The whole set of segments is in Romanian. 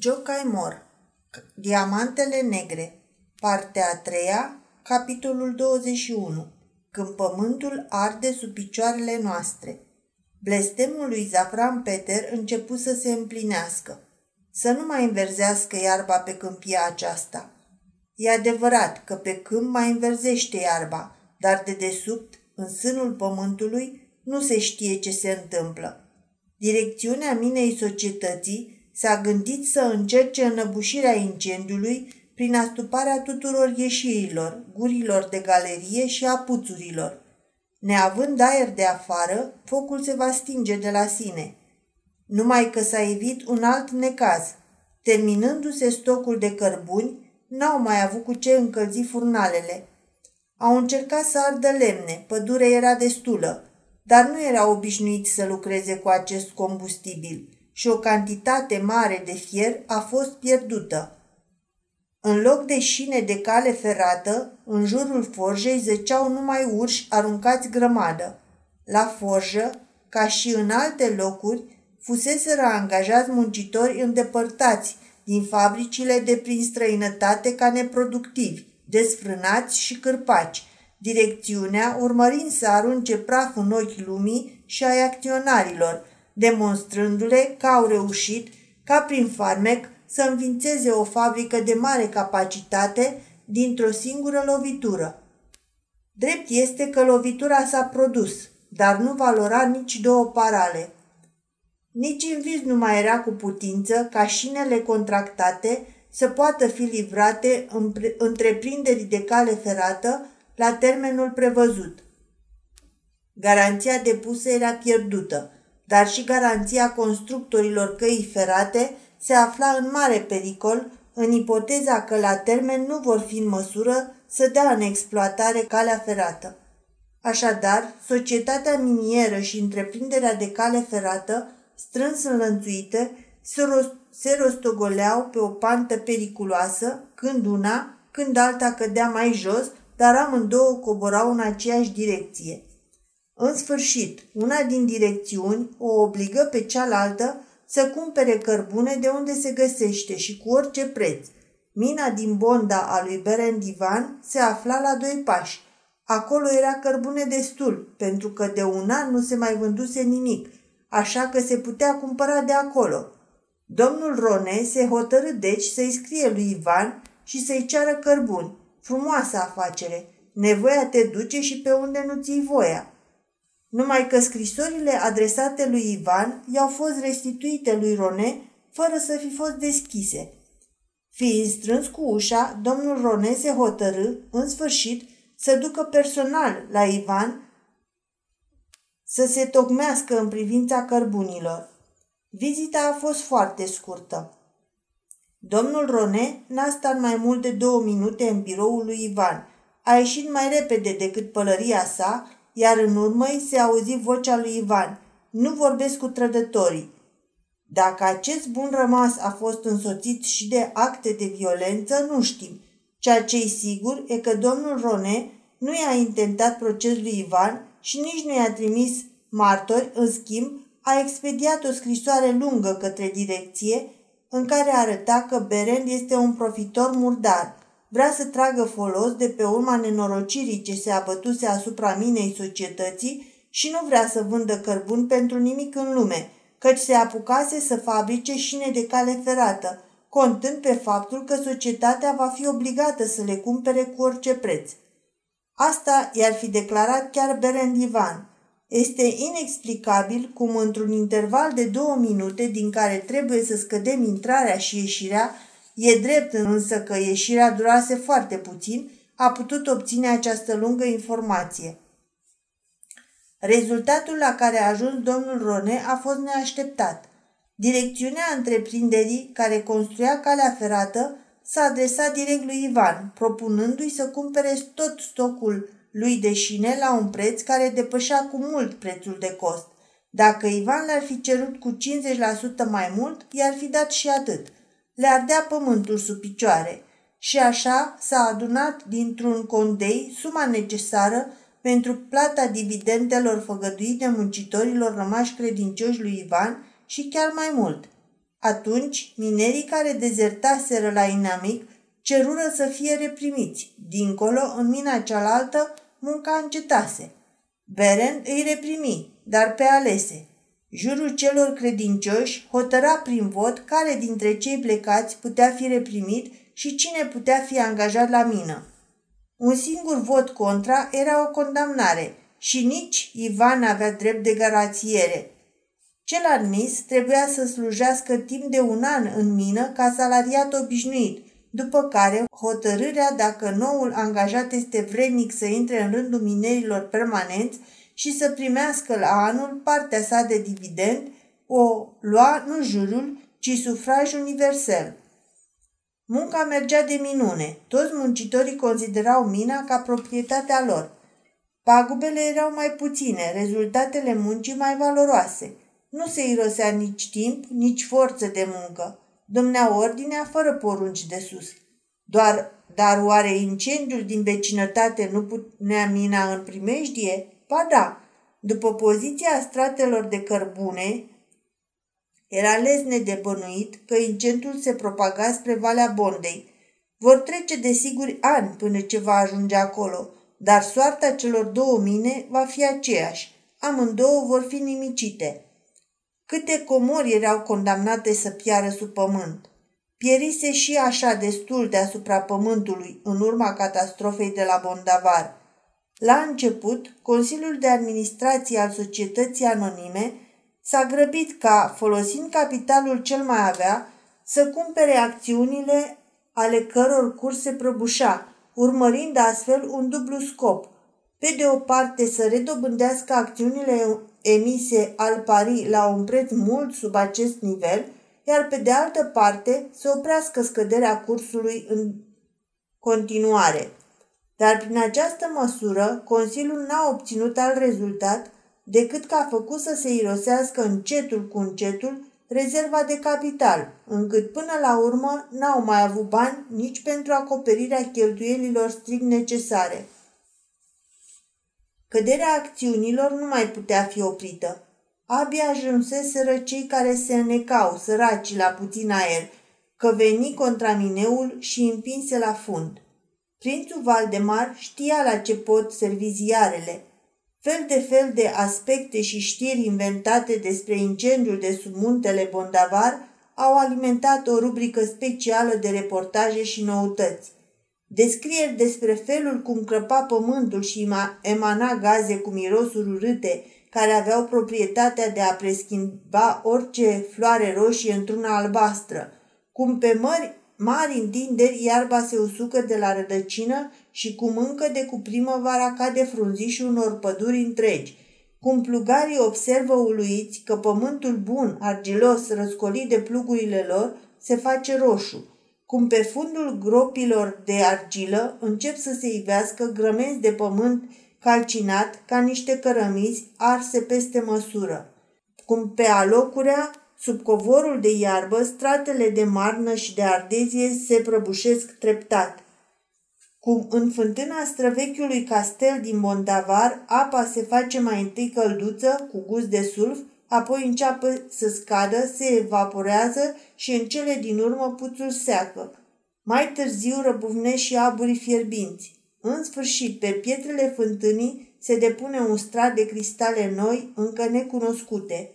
Jokai Mor, Diamantele negre, partea a treia, capitolul 21. Când pământul arde sub picioarele noastre. Blestemul lui Zafran Peter începu să se împlinească. Să nu mai înverzească iarba pe câmpia aceasta. E adevărat că pe câmp mai înverzește iarba, dar dedesubt, în sânul pământului, nu se știe ce se întâmplă. Direcțiunea minei societății s-a gândit să încerce înăbușirea incendiului prin astuparea tuturor ieșirilor, gurilor de galerie și a puțurilor. Neavând aer de afară, focul se va stinge de la sine. Numai că s-a evit un alt necaz. Terminându-se stocul de cărbuni, n-au mai avut cu ce încălzi furnalele. Au încercat să ardă lemne, pădurea era destulă, dar nu erau obișnuiți să lucreze cu acest combustibil și o cantitate mare de fier a fost pierdută. În loc de șine de cale ferată, în jurul forjei zăceau numai urși aruncați grămadă. La forjă, ca și în alte locuri, fuseseră angajați muncitori îndepărtați din fabricile de prin străinătate ca neproductivi, desfrânați și cârpaci, direcțiunea urmărind să arunce praf în ochi lumii și ai acționarilor, demonstrându-le că au reușit, ca prin farmec, să înființeze o fabrică de mare capacitate dintr-o singură lovitură. Drept este că lovitura s-a produs, dar nu valora nici două parale. Nici în vis nu mai era cu putință ca șinele contractate să poată fi livrate întreprinderii de cale ferată la termenul prevăzut. Garanția depusă era pierdută, dar și garanția constructorilor căi ferate se afla în mare pericol, în ipoteza că la termen nu vor fi în măsură să dea în exploatare calea ferată. Așadar, societatea minieră și întreprinderea de cale ferată, strâns înlănțuite, se rostogoleau pe o pantă periculoasă, când una, când alta cădea mai jos, dar amândouă coborau în aceeași direcție. În sfârșit, una din direcțiuni o obligă pe cealaltă să cumpere cărbune de unde se găsește și cu orice preț. Mina din Bonda a lui Berendivan se afla la 2 pași. Acolo era cărbune destul, pentru că de un an nu se mai vânduse nimic, așa că se putea cumpăra de acolo. Domnul Ronet se hotărâ deci să-i scrie lui Ivan și să-i ceară cărbuni. Frumoasă afacere! Nevoia te duce și pe unde nu ții voia. Numai că scrisorile adresate lui Ivan i-au fost restituite lui Ronet fără să fi fost deschise. Fiind strâns cu ușa, domnul Ronet se hotărâ, în sfârșit, să ducă personal la Ivan să se tocmească în privința cărbunilor. Vizita a fost foarte scurtă. Domnul Ronet n-a stat mai mult de 2 minute în biroul lui Ivan. A ieșit mai repede decât pălăria sa, iar în urmă se auzi vocea lui Ivan: „Nu vorbesc cu trădătorii.” Dacă acest bun rămas a fost însoțit și de acte de violență, nu știm. Ceea ce-i sigur e că domnul Ronet nu i-a intentat procesul lui Ivan și nici nu i-a trimis martori, în schimb a expediat o scrisoare lungă către direcție în care arăta că Berend este un profitor murdar. Vrea să tragă folos de pe urma nenorocirii ce se abătuse asupra minei societății și nu vrea să vândă cărbun pentru nimic în lume, căci se apucase să fabrice șine de cale ferată, contând pe faptul că societatea va fi obligată să le cumpere cu orice preț. Asta i-ar fi declarat chiar Berendivan. Este inexplicabil cum într-un interval de 2 minute din care trebuie să scădem intrarea și ieșirea, e drept însă că ieșirea durase foarte puțin, a putut obține această lungă informație. Rezultatul la care a ajuns domnul Ronet a fost neașteptat. Direcțiunea întreprinderii care construia calea ferată s-a adresat direct lui Ivan, propunându-i să cumpere tot stocul lui de șine la un preț care depășea cu mult prețul de cost. Dacă Ivan le-ar fi cerut cu 50% mai mult, i-ar fi dat și atât. Le ardea pământul sub picioare și așa s-a adunat dintr-un condei suma necesară pentru plata dividendelor făgăduite muncitorilor rămași credincioși lui Ivan și chiar mai mult. Atunci, minerii care dezertaseră la inamic cerură să fie reprimiți. Dincolo, în mina cealaltă, munca încetase. Berend îi reprimi, dar pe alese. Jurul celor credincioși hotăra prin vot care dintre cei plecați putea fi reprimit și cine putea fi angajat la mină. Un singur vot contra era o condamnare și nici Ivan avea drept de garațiere. Cel admis trebuia să slujească timp de un an în mină ca salariat obișnuit, după care hotărârea dacă noul angajat este vrednic să intre în rândul minerilor permanenți și să primească la anul partea sa de dividend, o lua nu jurul, ci sufraj universel. Munca mergea de minune. Toți muncitorii considerau mina ca proprietatea lor. Pagubele erau mai puține, rezultatele muncii mai valoroase. Nu se irosea nici timp, nici forță de muncă. Domnea ordinea fără porunci de sus. Dar oare incendiul din vecinătate nu punea mina în primejdie? Ba da, după poziția stratelor de cărbune, era lesne de bănuit că incendiul se propaga spre Valea Bondei. Vor trece desigur ani până ce va ajunge acolo, dar soarta celor două mine va fi aceeași. Amândouă vor fi nimicite. Câte comori erau condamnate să piară sub pământ. Pierise și așa destul deasupra pământului în urma catastrofei de la Bondavar. La început, Consiliul de Administrație al Societății Anonime s-a grăbit ca, folosind capitalul ce mai avea, să cumpere acțiunile ale căror curs se prăbușa, urmărind astfel un dublu scop. Pe de o parte, să redobândească acțiunile emise al pari la un preț mult sub acest nivel, iar pe de altă parte, să oprească scăderea cursului în continuare. Dar prin această măsură, Consiliul n-a obținut alt rezultat decât că a făcut să se irosească încetul cu încetul rezerva de capital, încât până la urmă n-au mai avut bani nici pentru acoperirea cheltuielilor strict necesare. Căderea acțiunilor nu mai putea fi oprită. Abia ajunseseră cei care se înnecau, săraci, la puțin aer, că veni contramineul și împinse la fund. Prințul Valdemar știa la ce pot servi ziarele. Fel de fel de aspecte și știri inventate despre incendiul de sub muntele Bondavar au alimentat o rubrică specială de reportaje și noutăți. Descrieri despre felul cum crăpa pământul și emana gaze cu mirosuri urâte care aveau proprietatea de a preschimba orice floare roșie într-una albastră, cum pe mari întinderi iarba se usucă de la rădăcină și cum încă de cu primăvara cade frunzișul unor păduri întregi, cum plugarii observă uluiți că pământul bun, argilos, răscolit de plugurile lor, se face roșu, cum pe fundul gropilor de argilă încep să se ivească grămezi de pământ calcinat ca niște cărămizi arse peste măsură, cum pe alocurea, sub covorul de iarbă, stratele de marnă și de ardezie se prăbușesc treptat. Cum în fântâna străvechiului castel din Bondavar, apa se face mai întâi călduță, cu gust de sulf, apoi înceapă să scadă, se evaporează și în cele din urmă puțul seacă. Mai târziu răbufne și aburii fierbinți. În sfârșit, pe pietrele fântânii se depune un strat de cristale noi, încă necunoscute.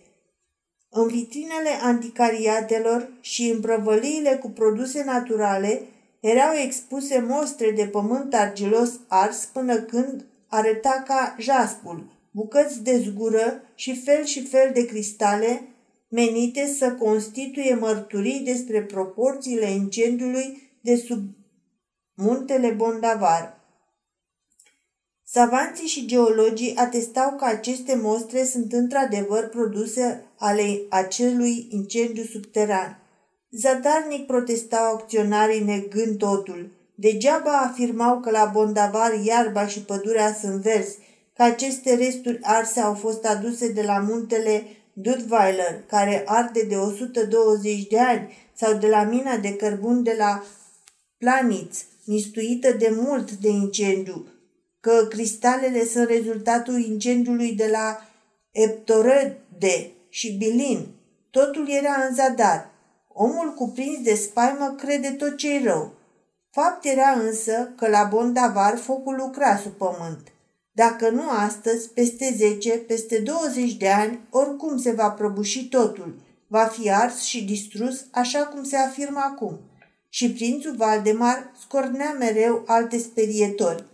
În vitrinele anticariatelor și în prăvăliile cu produse naturale erau expuse mostre de pământ argilos ars până când arăta ca jaspul, bucăți de zgură și fel de cristale menite să constituie mărturii despre proporțiile incendiului de sub muntele Bondavar. Savanții și geologii atestau că aceste mostre sunt într-adevăr produse ale acelui incendiu subteran. Zadarnic protestau acționarii negând totul. Degeaba afirmau că la Bondavar iarba și pădurea sunt verzi, că aceste resturi arse au fost aduse de la muntele Dutweiler, care arde de 120 de ani, sau de la mina de cărbun de la Planiț, mistuită de mult de incendiu, că cristalele sunt rezultatul incendiului de la Eptorade și Bilin. Totul era în zadar. Omul cuprins de spaimă crede tot ce-i rău. Fapt era însă că la Bondavar focul lucra sub pământ. Dacă nu astăzi, peste 10, peste 20 de ani, oricum se va prăbuși totul, va fi ars și distrus așa cum se afirmă acum. Și prințul Valdemar scornea mereu alte sperietori.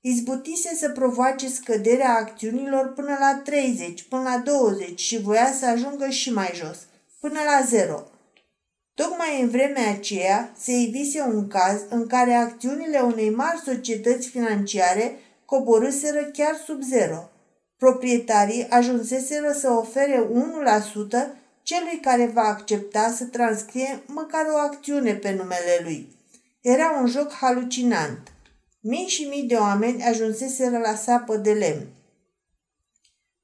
Izbutise să provoace scăderea acțiunilor până la 30, până la 20 și voia să ajungă și mai jos, până la 0. Tocmai în vremea aceea se ivise un caz în care acțiunile unei mari societăți financiare coborâseră chiar sub 0. Proprietarii ajunseseră să ofere 1% celui care va accepta să transcrie măcar o acțiune pe numele lui. Era un joc halucinant. Mii și mii de oameni ajunseseră la sapă de lemn.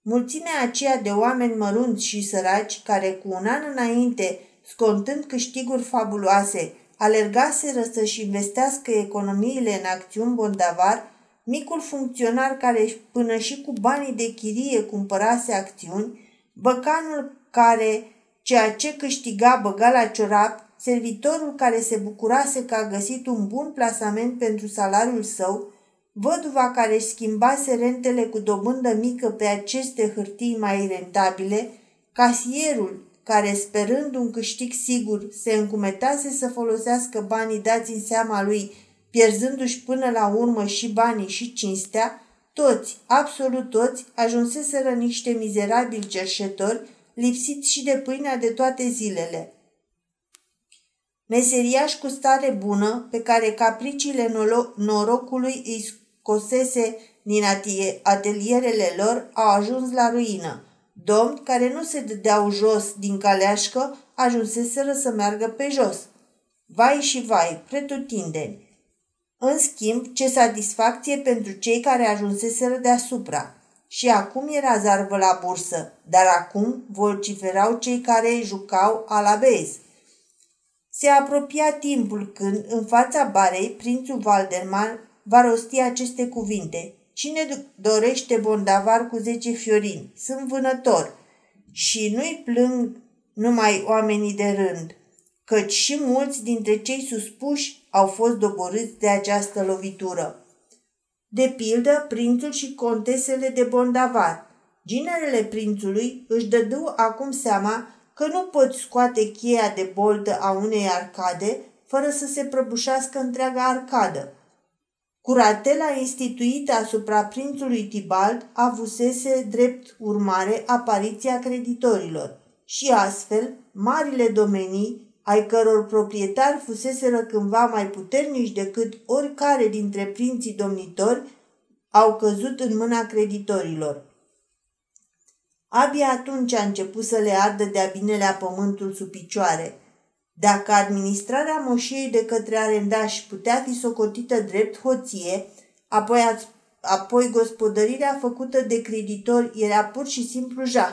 Mulțimea aceea de oameni mărunți și săraci, care cu un an înainte, scontând câștiguri fabuloase, alergaseră să-și investească economiile în acțiuni Bondavar, micul funcționar care până și cu banii de chirie cumpărase acțiuni, băcanul care ceea ce câștiga băga la ciorap, servitorul care se bucurase că a găsit un bun plasament pentru salariul său, văduva care își schimbase rentele cu dobândă mică pe aceste hârtii mai rentabile, casierul care, sperând un câștig sigur, se încumetase să folosească banii dați în seama lui, pierzându-și până la urmă și banii și cinstea, toți, absolut toți, ajunseseră niște mizerabili cerșetori, lipsiți și de pâinea de toate zilele. Meseriaș cu stare bună, pe care capriciile norocului îi scosese din atelierele lor, au ajuns la ruină. Domni care nu se dădeau jos din caleașcă, ajunseseră să meargă pe jos. Vai și vai, pretutindeni! În schimb, ce satisfacție pentru cei care ajunseseră deasupra! Și acum era zarvă la bursă, dar acum vociferau cei care jucau alabez. Se apropia timpul când, în fața barei, prințul Waldemar va rosti aceste cuvinte. Cine dorește bondavar cu 10 fiorini? Sunt vânător. Și nu-i plâng numai oamenii de rând, căci și mulți dintre cei suspuși au fost doborâți de această lovitură. De pildă, prințul și contesele de Bondavar. Ginerele prințului își dădu acum seama că nu poți scoate cheia de boltă a unei arcade fără să se prăbușească întreaga arcadă. Curatela instituită asupra prințului Thibald avusese drept urmare apariția creditorilor și astfel marile domenii ai căror proprietari fuseseră cândva mai puternici decât oricare dintre prinții domnitori, au căzut în mâna creditorilor. Abia atunci a început să le ardă de-a binelea pământul sub picioare. Dacă administrarea moșiei de către arendași putea fi socotită drept hoție, apoi gospodărirea făcută de creditori era pur și simplu jaf.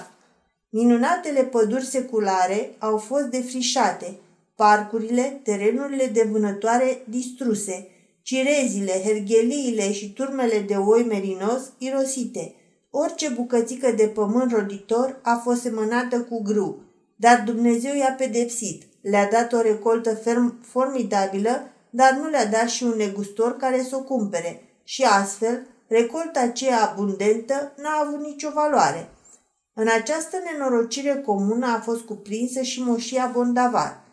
Minunatele păduri seculare au fost defrișate, parcurile, terenurile de vânătoare distruse, cirezile, hergheliile și turmele de oi merinos irosite. Orice bucățică de pământ roditor a fost semănată cu grâu, dar Dumnezeu i-a pedepsit, le-a dat o recoltă formidabilă, dar nu le-a dat și un negustor care să o cumpere și astfel recolta aceea abundentă n-a avut nicio valoare. În această nenorocire comună a fost cuprinsă și moșia Bondavar.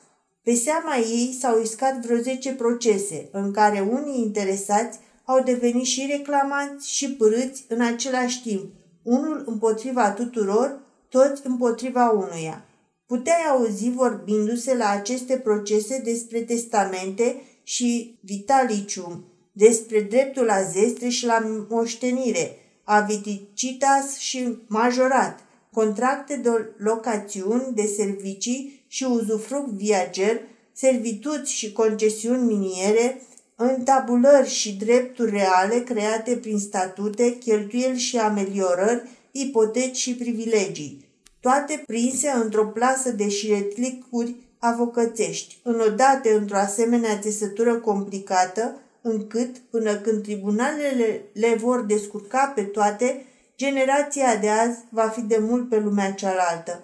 Pe seama ei s-au iscat vreo 10 procese, în care unii interesați au devenit și reclamanți și pârâți în același timp, unul împotriva tuturor, toți împotriva unuia. Puteai auzi vorbindu-se la aceste procese despre testamente și vitalicium, despre dreptul la zestre și la moștenire, a viticitas și majorat, contracte de locațiuni, de servicii și uzufruct viager, servituți și concesiuni miniere, întabulări și drepturi reale create prin statute, cheltuieli și ameliorări, ipoteci și privilegii, toate prinse într-o plasă de șiretlicuri avocățești, înodate într-o asemenea țesătură complicată, încât, până când tribunalele le vor descurca pe toate, generația de azi va fi de mult pe lumea cealaltă.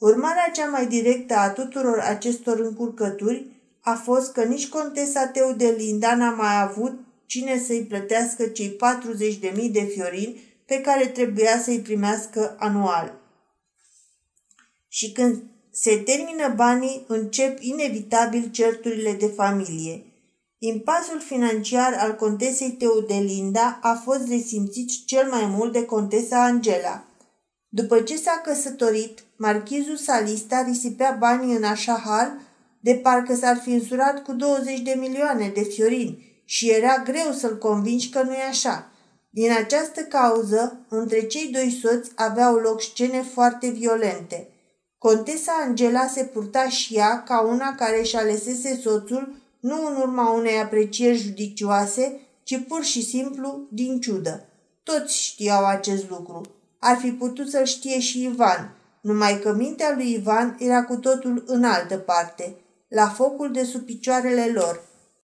Urmarea cea mai directă a tuturor acestor încurcături a fost că nici contesa Teodelinda n-a mai avut cine să-i plătească cei 40.000 de fiorini pe care trebuia să-i primească anual. Și când se termină banii, încep inevitabil certurile de familie. Impasul financiar al contesei Teodelinda a fost resimțit cel mai mult de contesa Angela. După ce s-a căsătorit, marchizul Salista risipea banii în așa hal de parcă s-ar fi însurat cu 20 de milioane de fiorini și era greu să-l convingi că nu-i așa. Din această cauză, între cei doi soți aveau loc scene foarte violente. Contesa Angela se purta și ea ca una care își alesese soțul nu în urma unei aprecieri judicioase, ci pur și simplu din ciudă. Toți știau acest lucru. Ar fi putut să-l știe și Ivan, numai că mintea lui Ivan era cu totul în altă parte, la focul de sub picioarele lor.